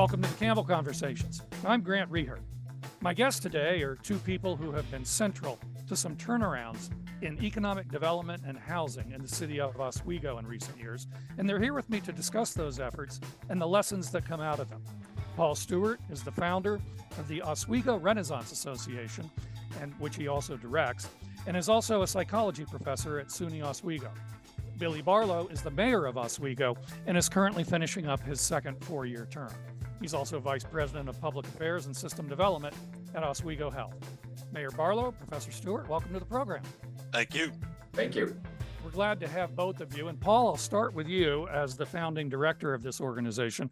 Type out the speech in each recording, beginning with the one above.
Welcome to the Campbell Conversations. I'm Grant Reeher. My guests today are two people who have been central to some turnarounds in economic development and housing in the city of Oswego in recent years, and they're here with me to discuss those efforts and the lessons that come out of them. Paul Stewart is the founder of the Oswego Renaissance Association, and which he also directs, and is also a psychology professor at SUNY Oswego. Billy Barlow is the mayor of Oswego and is currently finishing up his second four-year term. He's also vice president of public affairs and system development at Oswego Health. Mayor Barlow, Professor Stewart, welcome to the program. Thank you. Thank you. We're glad to have both of you. And Paul, I'll start with you as the founding director of this organization.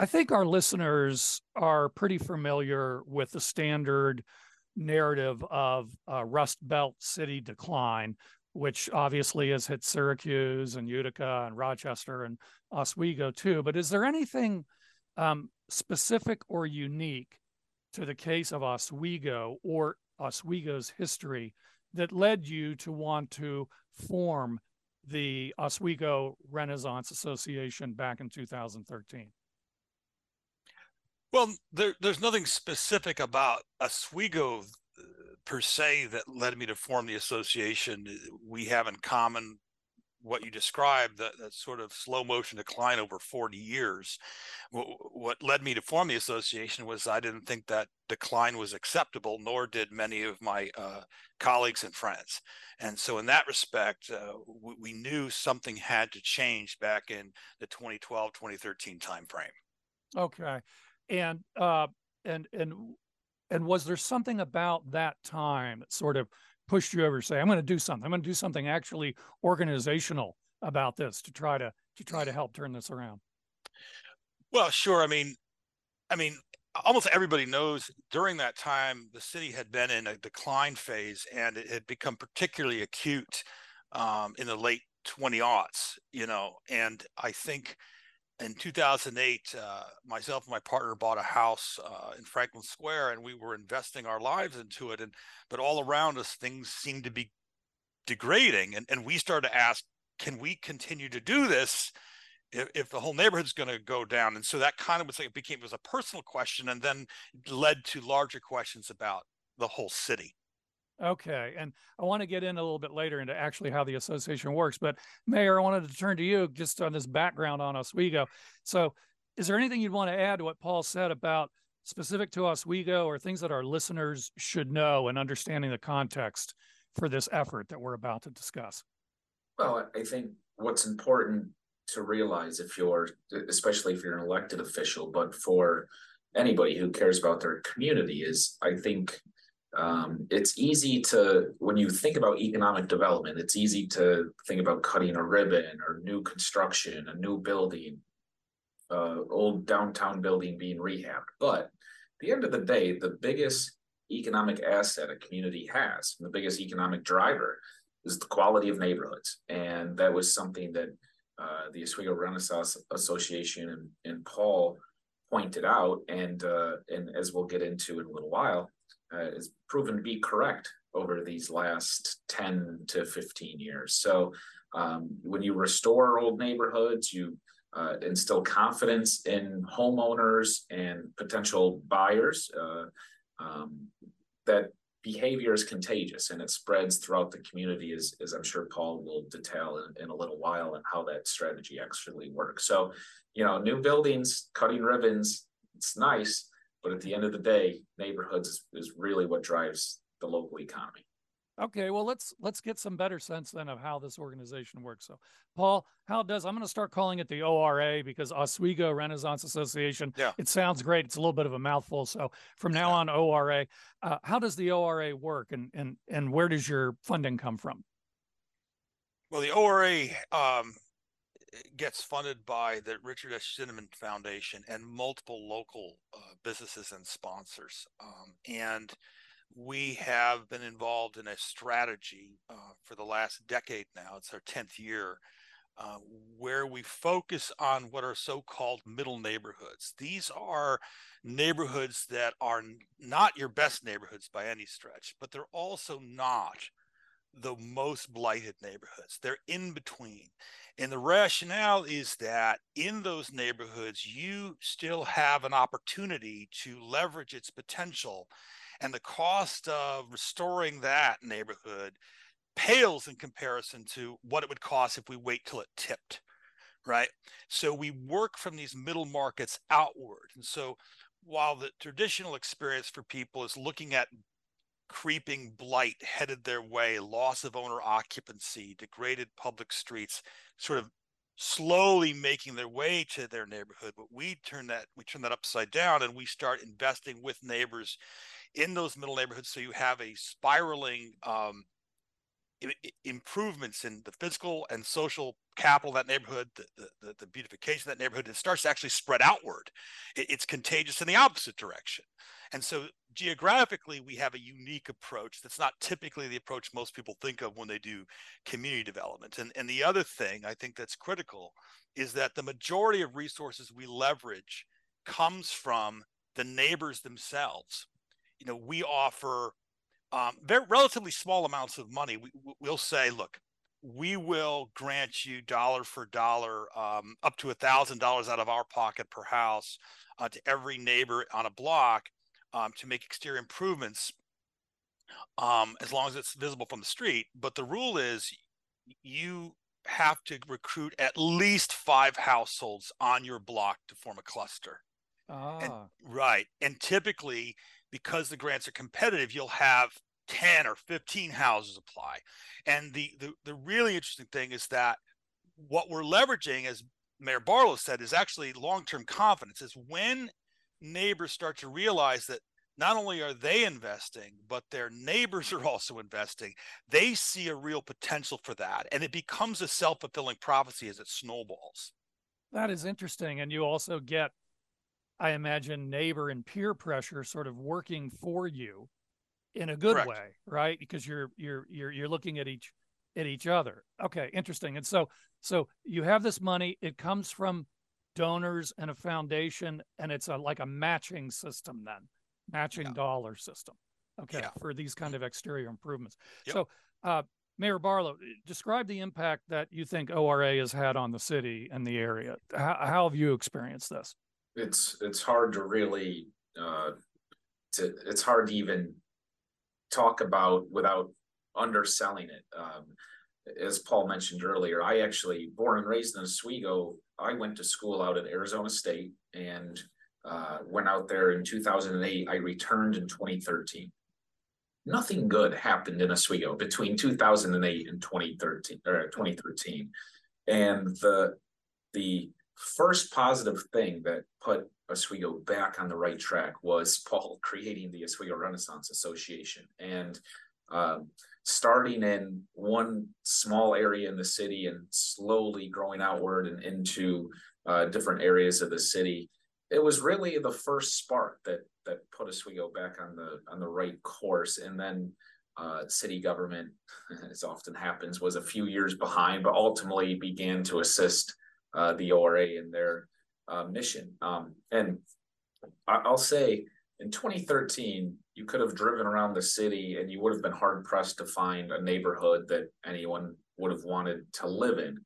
I think our listeners are pretty familiar with the standard narrative of Rust Belt city decline, which obviously has hit Syracuse and Utica and Rochester and Oswego too. But is there anything specific or unique to the case of Oswego or Oswego's history that led you to want to form the Oswego Renaissance Association back in 2013? Well, there's nothing specific about Oswego per se that led me to form the association. We have in common what you described, that sort of slow motion decline over 40 years. What led me to form the association was I didn't think that decline was acceptable, nor did many of my colleagues and friends. And so in that respect, we knew something had to change back in the 2012, 2013 timeframe. Okay. And was there something about that time that sort of pushed you over to say, I'm going to do something. I'm going to do something actually organizational about this to try to help turn this around? Well, sure. I mean, almost everybody knows during that time the city had been in a decline phase, and it had become particularly acute in the late 2000s. And I think in 2008, myself and my partner bought a house in Franklin Square, and we were investing our lives into it. But all around us, things seemed to be degrading. And we started to ask, can we continue to do this if the whole neighborhood's going to go down? And so that kind of was like, it was a personal question, and then led to larger questions about the whole city. Okay. And I want to get in a little bit later into actually how the association works, but Mayor, I wanted to turn to you just on this background on Oswego. So is there anything you'd want to add to what Paul said about specific to Oswego or things that our listeners should know in understanding the context for this effort that we're about to discuss? Well, I think what's important to realize especially if you're an elected official, but for anybody who cares about their community is, I think, it's easy to, when you think about economic development, it's easy to think about cutting a ribbon or new construction, a new building, old downtown building being rehabbed. But at the end of the day, the biggest economic asset a community has, and the biggest economic driver is the quality of neighborhoods. And that was something that the Oswego Renaissance Association and Paul pointed out. And as we'll get into in a little while, is proven to be correct over these last 10 to 15 years. So when you restore old neighborhoods, you instill confidence in homeowners and potential buyers. That behavior is contagious, and it spreads throughout the community, as I'm sure Paul will detail in a little while, and how that strategy actually works. So, new buildings, cutting ribbons, it's nice, but at the end of the day, neighborhoods is really what drives the local economy. Okay, well, let's get some better sense then of how this organization works. So, Paul, I'm going to start calling it the ORA because Oswego Renaissance Association. Yeah. It sounds great. It's a little bit of a mouthful. So from now on, ORA. How does the ORA work, and where does your funding come from? Well, the ORA gets funded by the Richard S. Shineman Foundation and multiple local businesses and sponsors. And we have been involved in a strategy for the last decade now. It's our 10th year, where we focus on what are so-called middle neighborhoods. These are neighborhoods that are not your best neighborhoods by any stretch, but they're also not the most blighted neighborhoods. They're in between. And the rationale is that in those neighborhoods, you still have an opportunity to leverage its potential, and the cost of restoring that neighborhood pales in comparison to what it would cost if we wait till it tipped, right? So we work from these middle markets outward. And so while the traditional experience for people is looking at creeping blight headed their way, loss of owner occupancy, degraded public streets, sort of slowly making their way to their neighborhood, but we turn that upside down, and we start investing with neighbors in those middle neighborhoods. So you have a spiraling improvements in the physical and social capital of that neighborhood, the beautification of that neighborhood. It starts to actually spread outward. It's contagious in the opposite direction. And so geographically, we have a unique approach that's not typically the approach most people think of when they do community development. And the other thing I think that's critical is that the majority of resources we leverage comes from the neighbors themselves. You know, we offer very relatively small amounts of money. We'll say, look, we will grant you dollar for dollar, up to $1,000 out of our pocket per house to every neighbor on a block to make exterior improvements, as long as it's visible from the street. But the rule is you have to recruit at least 5 households on your block to form a cluster. Right. And typically, because the grants are competitive, you'll have 10 or 15 houses apply. And the really interesting thing is that what we're leveraging, as Mayor Barlow said, is actually long-term confidence. Is when neighbors start to realize that not only are they investing, but their neighbors are also investing, they see a real potential for that. And it becomes a self-fulfilling prophecy as it snowballs. That is interesting. And you also get, I imagine, neighbor and peer pressure sort of working for you in a good way, right? Because you're looking at each other. Okay, interesting. And so you have this money, it comes from donors and a foundation, and it's like a matching system then, dollar system. Okay, for these kind of exterior improvements. Yep. So Mayor Barlow, describe the impact that you think ORA has had on the city and the area. How have you experienced this? It's hard to really it's hard to even talk about without underselling it. As Paul mentioned earlier, I actually, born and raised in Oswego, I went to school out at Arizona State and went out there in 2008. I returned in 2013. Nothing good happened in Oswego between 2008 and 2013. And the first positive thing that put Oswego back on the right track was Paul creating the Oswego Renaissance Association, and starting in one small area in the city and slowly growing outward and into different areas of the city. It was really the first spark that put Oswego back on the right course. And then city government, as often happens, was a few years behind, but ultimately began to assist the ORA in their mission. And I'll say in 2013, you could have driven around the city and you would have been hard pressed to find a neighborhood that anyone would have wanted to live in.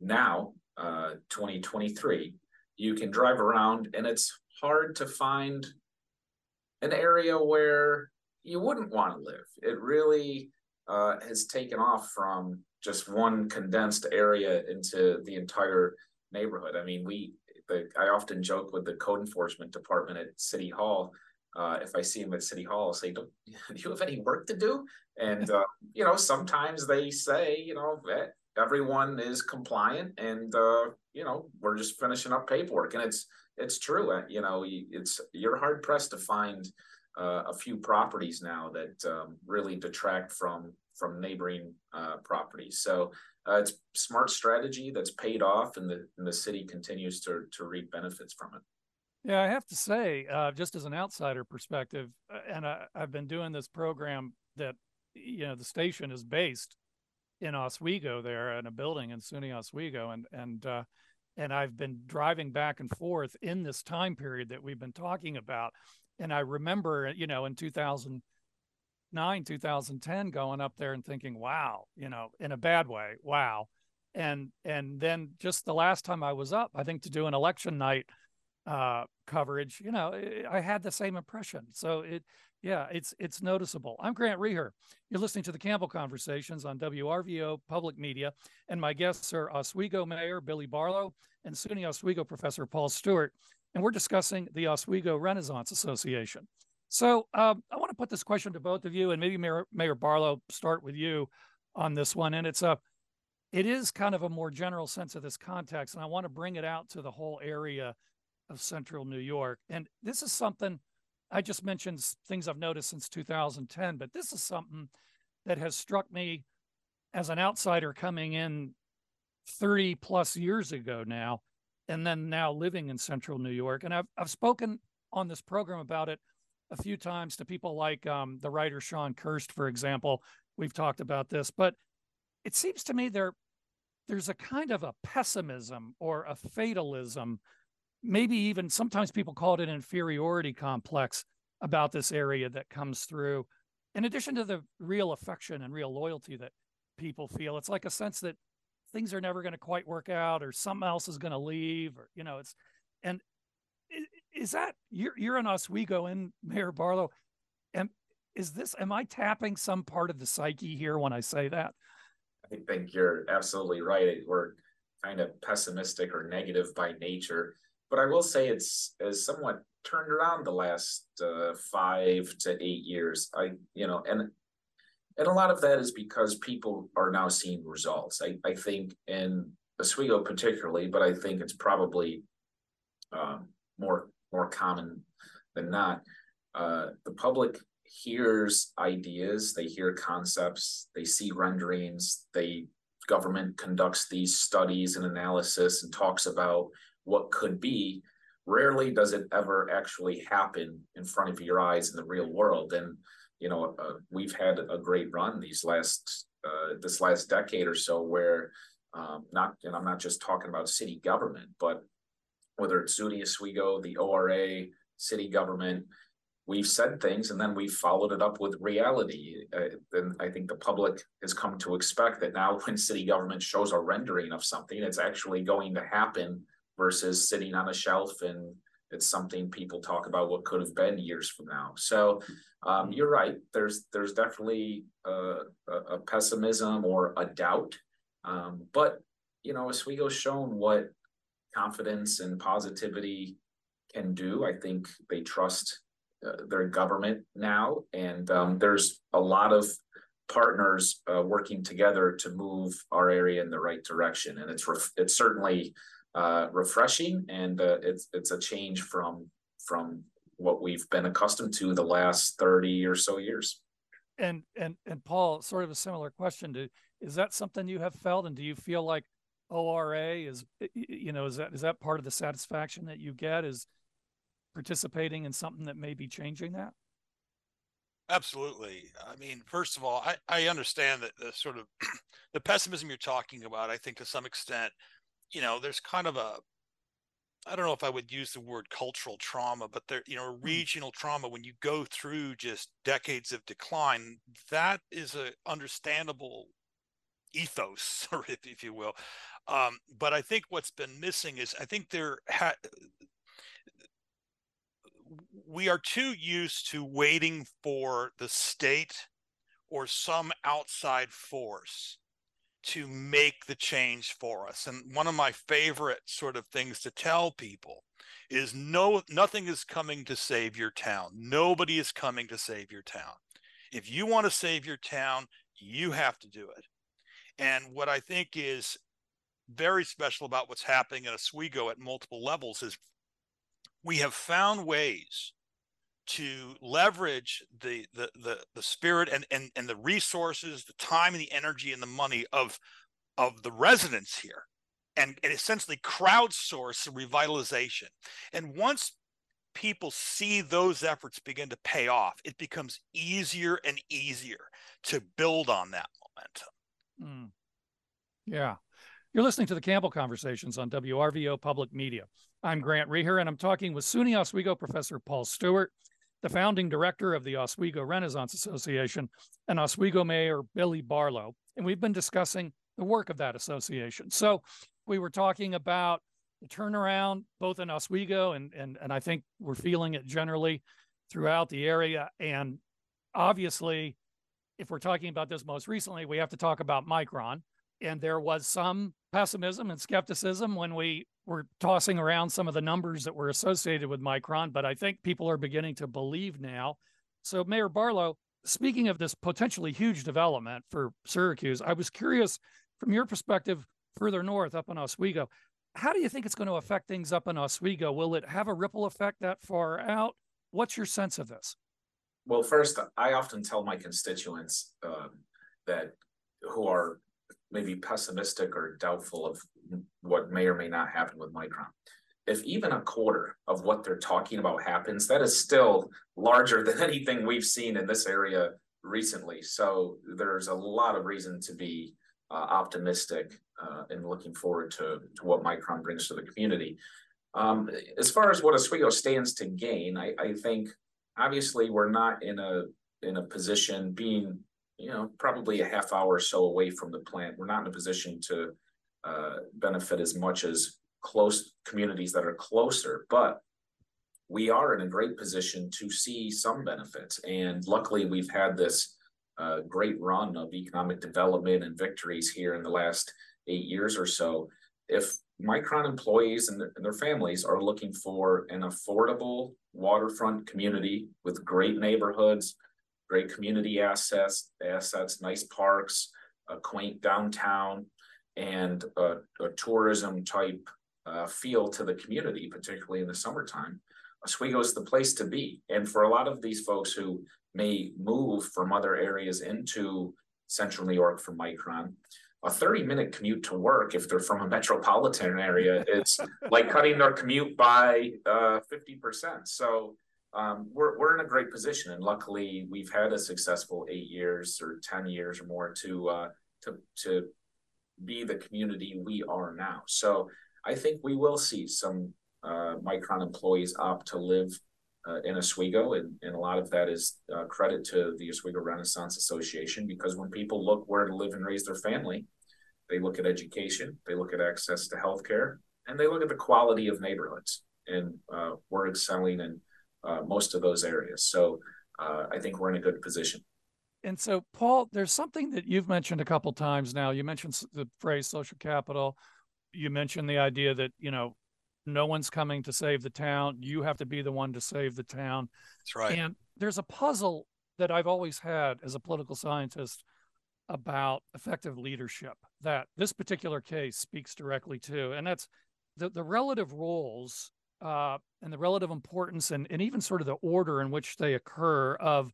Now, 2023, you can drive around and it's hard to find an area where you wouldn't want to live. It really has taken off from just one condensed area into the entire neighborhood. I mean, I often joke with the code enforcement department at City Hall. If I see them at City Hall, I'll say, do you have any work to do? And, you know, sometimes they say, you know, that everyone is compliant and, you know, we're just finishing up paperwork. And it's true. You know, you're hard pressed to find a few properties now that really detract from neighboring properties. So it's smart strategy that's paid off, and the city continues to reap benefits from it. Yeah, I have to say, just as an outsider perspective, and I've been doing this program that, you know, the station is based in Oswego there in a building in SUNY Oswego. And I've been driving back and forth in this time period that we've been talking about. And I remember, you know, in 2009, 2010, going up there and thinking, wow, you know, in a bad way, wow, And then just the last time I was up, I think to do an election night coverage, you know, I had the same impression. So it's noticeable. I'm Grant Reeher. You're listening to the Campbell Conversations on WRVO Public Media. And my guests are Oswego Mayor Billy Barlow and SUNY Oswego Professor Paul Stewart. And we're discussing the Oswego Renaissance Association. So I want to put this question to both of you, and maybe Mayor Barlow, start with you on this one. And it is kind of a more general sense of this context, and I want to bring it out to the whole area of central New York. And this is something, I just mentioned things I've noticed since 2010, but this is something that has struck me as an outsider coming in 30 plus years ago now, and then now living in central New York. And I've spoken on this program about it a few times to people like the writer Sean Kirst, for example. We've talked about this, but it seems to me there's a kind of a pessimism or a fatalism, maybe even sometimes people call it an inferiority complex about this area that comes through. In addition to the real affection and real loyalty that people feel, it's like a sense that things are never going to quite work out, or something else is going to leave, or, you know, it's, and is that, you're in Oswego, and Mayor Barlow, and is this, am I tapping some part of the psyche here when I say that? I think you're absolutely right. We're kind of pessimistic or negative by nature, but I will say it's somewhat turned around the last 5 to 8 years. And a lot of that is because people are now seeing results. I think in Oswego particularly, but I think it's probably more common than not. The public hears ideas, they hear concepts, they see renderings, government conducts these studies and analysis and talks about what could be. Rarely does it ever actually happen in front of your eyes in the real world. And, you know, we've had a great run this last decade or so where I'm not just talking about city government, but whether it's SUNY Oswego, the ORA, city government, we've said things and then we've followed it up with reality. And I think the public has come to expect that now when city government shows a rendering of something, it's actually going to happen versus sitting on a shelf and it's something people talk about what could have been years from now. So you're right. There's definitely a pessimism or a doubt. But, you know, Oswego's shown what confidence and positivity can do. I think they trust their government now, and there's a lot of partners working together to move our area in the right direction, and it's certainly refreshing, and it's a change from what we've been accustomed to the last 30 or so years. And Paul, sort of a similar question: is that something you have felt, and do you feel like ORA is that part of the satisfaction that you get is participating in something that may be changing that? Absolutely. I mean, first of all, I understand that the sort of the pessimism you're talking about. I think to some extent, you know, there's kind of a, I don't know if I would use the word cultural trauma, but there, you know, regional trauma, when you go through just decades of decline, that is a understandable ethos, or if you will. But I think what's been missing is, I think we are too used to waiting for the state or some outside force to make the change for us. And one of my favorite sort of things to tell people is nothing is coming to save your town. Nobody is coming to save your town. If you want to save your town, you have to do it. And what I think is very special about what's happening in Oswego at multiple levels is we have found ways to leverage the spirit and the resources, the time and the energy and the money of the residents here, and essentially crowdsource the revitalization. And once people see those efforts begin to pay off, it becomes easier and easier to build on that momentum. Yeah. You're listening to the Campbell Conversations on WRVO Public Media. I'm Grant Reeher, and I'm talking with SUNY Oswego Professor Paul Stewart, the founding director of the Oswego Renaissance Association, and Oswego Mayor Billy Barlow. And we've been discussing the the work of that association. So we were talking about the turnaround, both in Oswego and I think we're feeling it generally throughout the area. And obviously, if we're talking about this most recently, we have to talk about Micron. And there was some pessimism and skepticism when we were tossing around some of the numbers that were associated with Micron, but I think people are beginning to believe now. So Mayor Barlow, speaking of this potentially huge development for Syracuse, I was curious from your perspective further north up in Oswego, how do you think it's going to affect things up in Oswego? Will it have a ripple effect that far out? What's your sense of this? Well, first, I often tell my constituents that who are maybe pessimistic or doubtful of what may or may not happen with Micron. If even a quarter of what they're talking about happens, that is still larger than anything we've seen in this area recently. So there's a lot of reason to be optimistic and looking forward to what Micron brings to the community. As far as what Oswego stands to gain, I think obviously we're not in a position, being probably a half hour or so away from the plant, we're not in a position to benefit as much as close communities that are closer, but we are in a great position to see some benefits. And luckily we've had this great run of economic development and victories here in the last 8 years or so. If Micron employees and their families are looking for an affordable waterfront community with great neighborhoods, great community assets, nice parks, a quaint downtown, and a tourism type feel to the community, particularly in the summertime, Oswego is the place to be. And for a lot of these folks who may move from other areas into central New York for Micron, a 30-minute commute to work, if they're from a metropolitan area, is like cutting their commute by 50%. So we're in a great position, and luckily we've had a successful 8 years or 10 years or more to be the community we are now. So I think we will see some Micron employees opt to live in Oswego, and a lot of that is credit to the Oswego Renaissance Association, because when people look where to live and raise their family, they look at education, they look at access to healthcare, and they look at the quality of neighborhoods, and we're excelling in most of those areas. So I think we're in a good position. And so, Paul, there's something that you've mentioned a couple times now. You mentioned the phrase social capital. You mentioned the idea that, no one's coming to save the town. You have to be the one to save the town. That's right. And there's a puzzle that I've always had as a political scientist about effective leadership that this particular case speaks directly to. And that's the relative roles and the relative importance and even sort of the order in which they occur of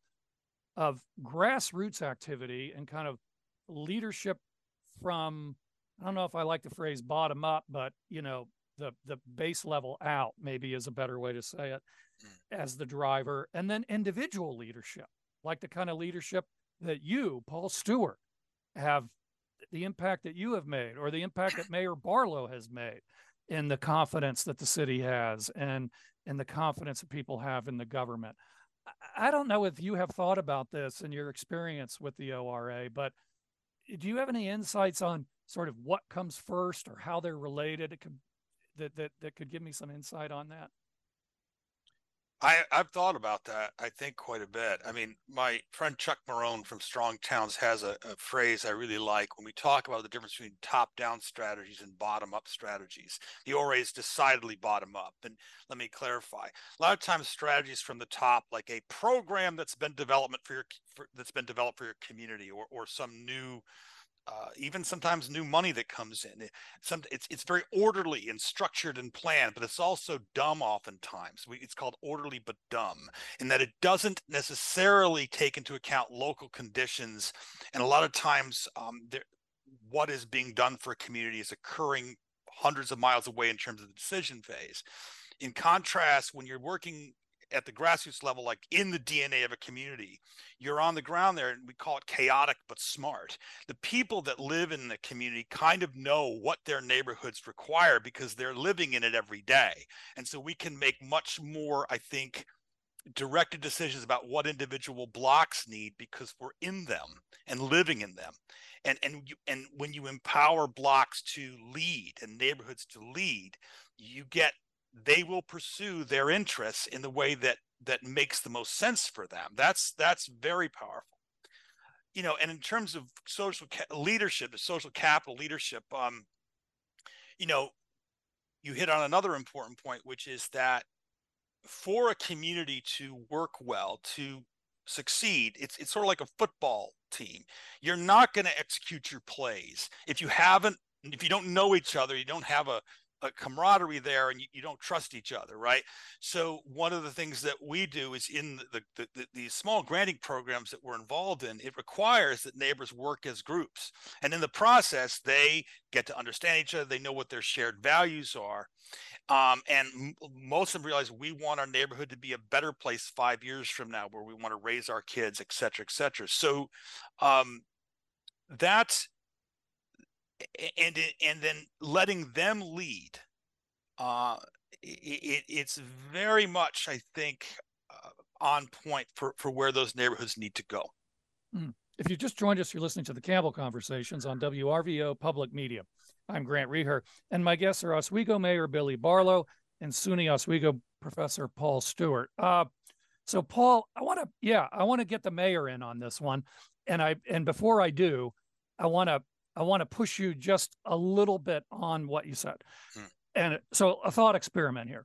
grassroots activity and kind of leadership from, I don't know if I like the phrase bottom up, but, the base level out maybe is a better way to say it, as the driver. And then individual leadership, like the kind of leadership that you, Paul Stewart, have, the impact that you have made, or the impact that Mayor Barlow has made, in the confidence that the city has and the confidence that people have in the government. I don't know if you have thought about this in your experience with the ORA, but do you have any insights on sort of what comes first or how they're related? That could give me some insight on that. I've thought about that, I think, quite a bit. I mean, my friend Chuck Marohn from Strong Towns has a phrase I really like when we talk about the difference between top-down strategies and bottom-up strategies. The ORA is decidedly bottom-up, and let me clarify. A lot of times, strategies from the top, like a program that's been developed for your community, or some new. Even sometimes new money that comes in. It's very orderly and structured and planned, but it's also dumb oftentimes. It's called orderly but dumb, in that it doesn't necessarily take into account local conditions. And a lot of times what is being done for a community is occurring hundreds of miles away in terms of the decision phase. In contrast, when you're working at the grassroots level, like in the DNA of a community, you're on the ground there, and we call it chaotic but smart. The people that live in the community kind of know what their neighborhoods require because they're living in it every day. And so we can make much more, I think, directed decisions about what individual blocks need because we're in them and living in them. And when you empower blocks to lead and neighborhoods to lead, you get, they will pursue their interests in the way that makes the most sense for them. That's very powerful. You know, and in terms of social leadership, the social capital leadership, you know, you hit on another important point, which is that for a community to work well, to succeed, it's sort of like a football team. You're not going to execute your plays if you haven't, if you don't know each other, you don't have a camaraderie there, and you don't trust each other, right? So one of the things that we do is in the small granting programs that we're involved in, it requires that neighbors work as groups. And in the process, they get to understand each other. They know what their shared values are. And most of them realize we want our neighborhood to be a better place 5 years from now, where we want to raise our kids, et cetera, et cetera. So that's, and then letting them lead, it's very much, I think, on point for where those neighborhoods need to go. If you just joined us, you're listening to the Campbell Conversations on WRVO Public Media. I'm Grant Reeher, and my guests are Oswego Mayor Billy Barlow and SUNY Oswego Professor Paul Stewart. So Paul, I want to get the mayor in on this one, and before I do, I want to push you just a little bit on what you said. And so a thought experiment here.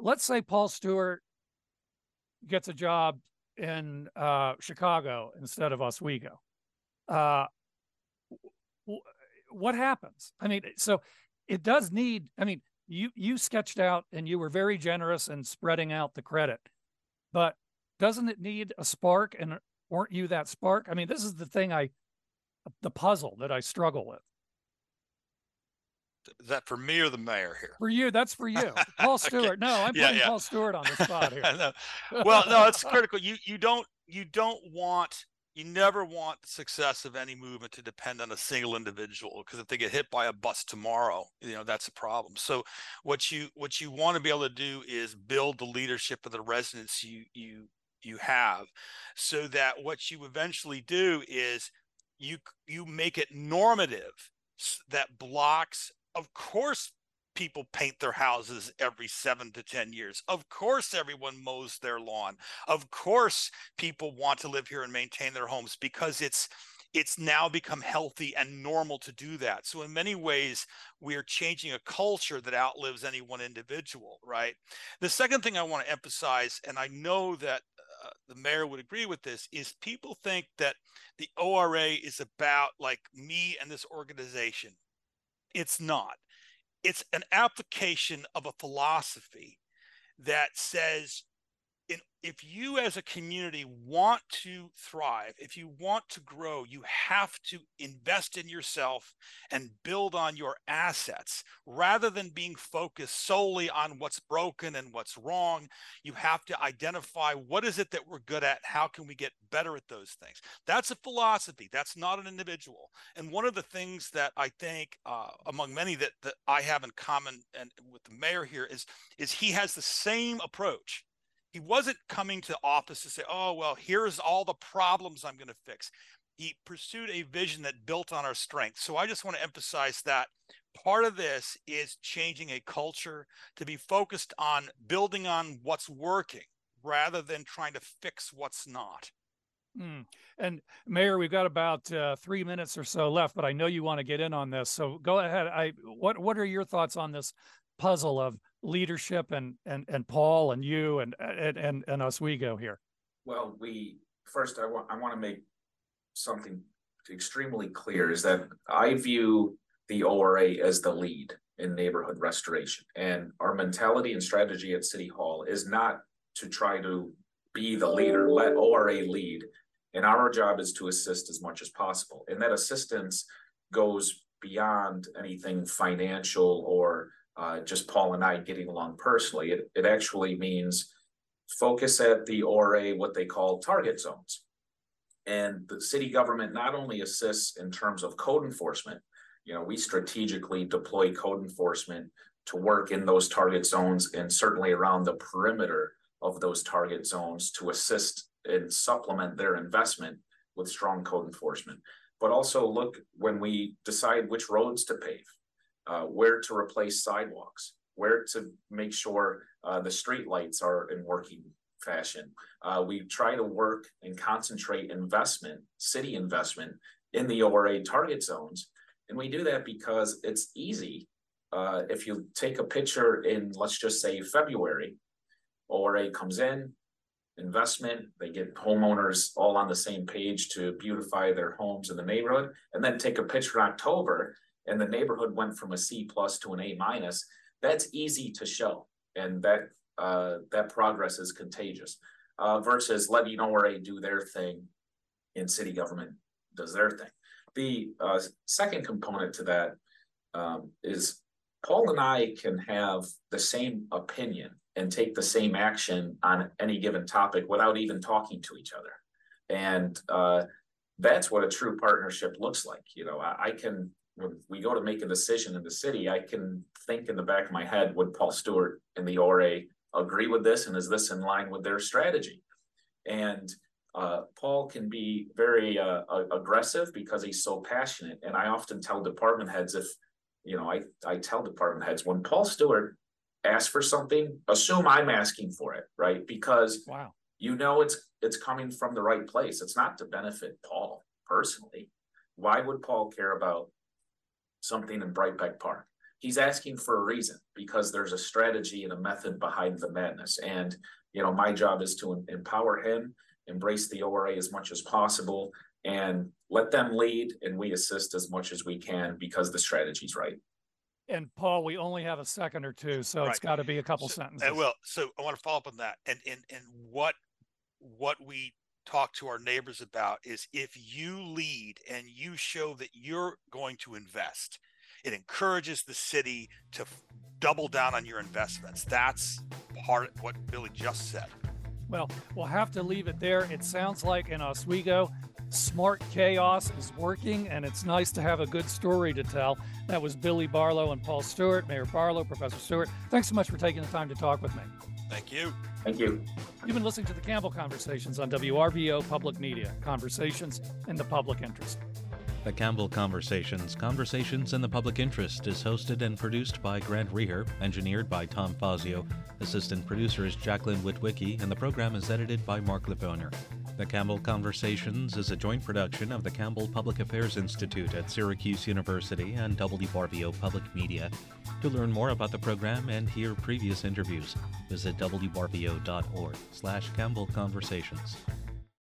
Let's say Paul Stewart gets a job in Chicago instead of Oswego. What happens? I mean, so it does need, I mean, you sketched out and you were very generous in spreading out the credit, but doesn't it need a spark? And weren't you that spark? I mean, this is the thing the puzzle that I struggle with. Is that for me or the mayor here? For you, that's for you. Paul Stewart. Okay. No, I'm putting Paul Stewart on the spot here. No. Well, no, it's critical. You never want the success of any movement to depend on a single individual, because if they get hit by a bus tomorrow, you know, that's a problem. So what you want to be able to do is build the leadership of the residents you have, so that what you eventually do is you make it normative that blocks, of course, people paint their houses every 7 to 10 years. Of course, everyone mows their lawn. Of course, people want to live here and maintain their homes, because it's now become healthy and normal to do that. So in many ways, we are changing a culture that outlives any one individual, right? The second thing I want to emphasize, and I know that the mayor would agree with this, is people think that the ORA is about like me and this organization. It's not. It's an application of a philosophy that says, if you as a community want to thrive, if you want to grow, you have to invest in yourself and build on your assets, rather than being focused solely on what's broken and what's wrong. You have to identify what is it that we're good at, how can we get better at those things. That's a philosophy. That's not an individual. And one of the things that I think, among many that I have in common and with the mayor here is he has the same approach. He wasn't coming to office to say, oh, well, here's all the problems I'm going to fix. He pursued a vision that built on our strengths. So I just want to emphasize that part of this is changing a culture to be focused on building on what's working, rather than trying to fix what's not. And Mayor, we've got about 3 minutes or so left, but I know you want to get in on this. So go ahead. What are your thoughts on this puzzle of leadership and Paul and you and Oswego here? Well, I want to make something extremely clear, is that I view the ORA as the lead in neighborhood restoration, and our mentality and strategy at City Hall is not to try to be the leader. Let ORA lead, and our job is to assist as much as possible, and that assistance goes beyond anything financial or just Paul and I getting along personally. It actually means focus at the ORA, what they call target zones. And the city government not only assists in terms of code enforcement, you know, we strategically deploy code enforcement to work in those target zones and certainly around the perimeter of those target zones to assist and supplement their investment with strong code enforcement. But also look, when we decide which roads to pave, where to replace sidewalks, where to make sure the streetlights are in working fashion. We try to work and concentrate investment, city investment, in the ORA target zones. And we do that because it's easy. If you take a picture in, let's just say, February, ORA comes in, investment, they get homeowners all on the same page to beautify their homes in the neighborhood, and then take a picture in October, and the neighborhood went from a C+ to an A-. That's easy to show, and that progress is contagious, versus letting ORA do their thing and city government does their thing. The second component to that is Paul and I can have the same opinion and take the same action on any given topic without even talking to each other. And that's what a true partnership looks like. You know, I can, when we go to make a decision in the city, I can think in the back of my head, would Paul Stewart and the ORA agree with this? And is this in line with their strategy? And Paul can be very aggressive because he's so passionate. And I often tell department heads, if, you know, I tell department heads, when Paul Stewart asks for something, assume I'm asking for it, right? Because wow, you know it's coming from the right place. It's not to benefit Paul personally. Why would Paul care about something in Brightbeck Park? He's asking for a reason, because there's a strategy and a method behind the madness. And, you know, my job is to empower him, embrace the ORA as much as possible, and let them lead, and we assist as much as we can because the strategy's right. And Paul, we only have a second or two, so right, it's got to be a couple sentences. Well, so I want to follow up on that. And what we talk to our neighbors about is, if you lead and you show that you're going to invest, it encourages the city to double down on your investments. That's part of what Billy just said. Well, we'll have to leave it there. It sounds like in Oswego, smart chaos is working, and it's nice to have a good story to tell. That was Billy Barlow and Paul Stewart. Mayor Barlow, Professor Stewart, thanks so much for taking the time to talk with me. Thank you. Thank you. You've been listening to the Campbell Conversations on WRVO Public Media, conversations in the public interest. The Campbell Conversations, Conversations in the Public Interest, is hosted and produced by Grant Reeher, engineered by Tom Fazio. Assistant producer is Jacqueline Witwicki, and the program is edited by Mark Levoner. The Campbell Conversations is a joint production of the Campbell Public Affairs Institute at Syracuse University and WRVO Public Media. To learn more about the program and hear previous interviews, visit wrvo.org/Campbell Conversations.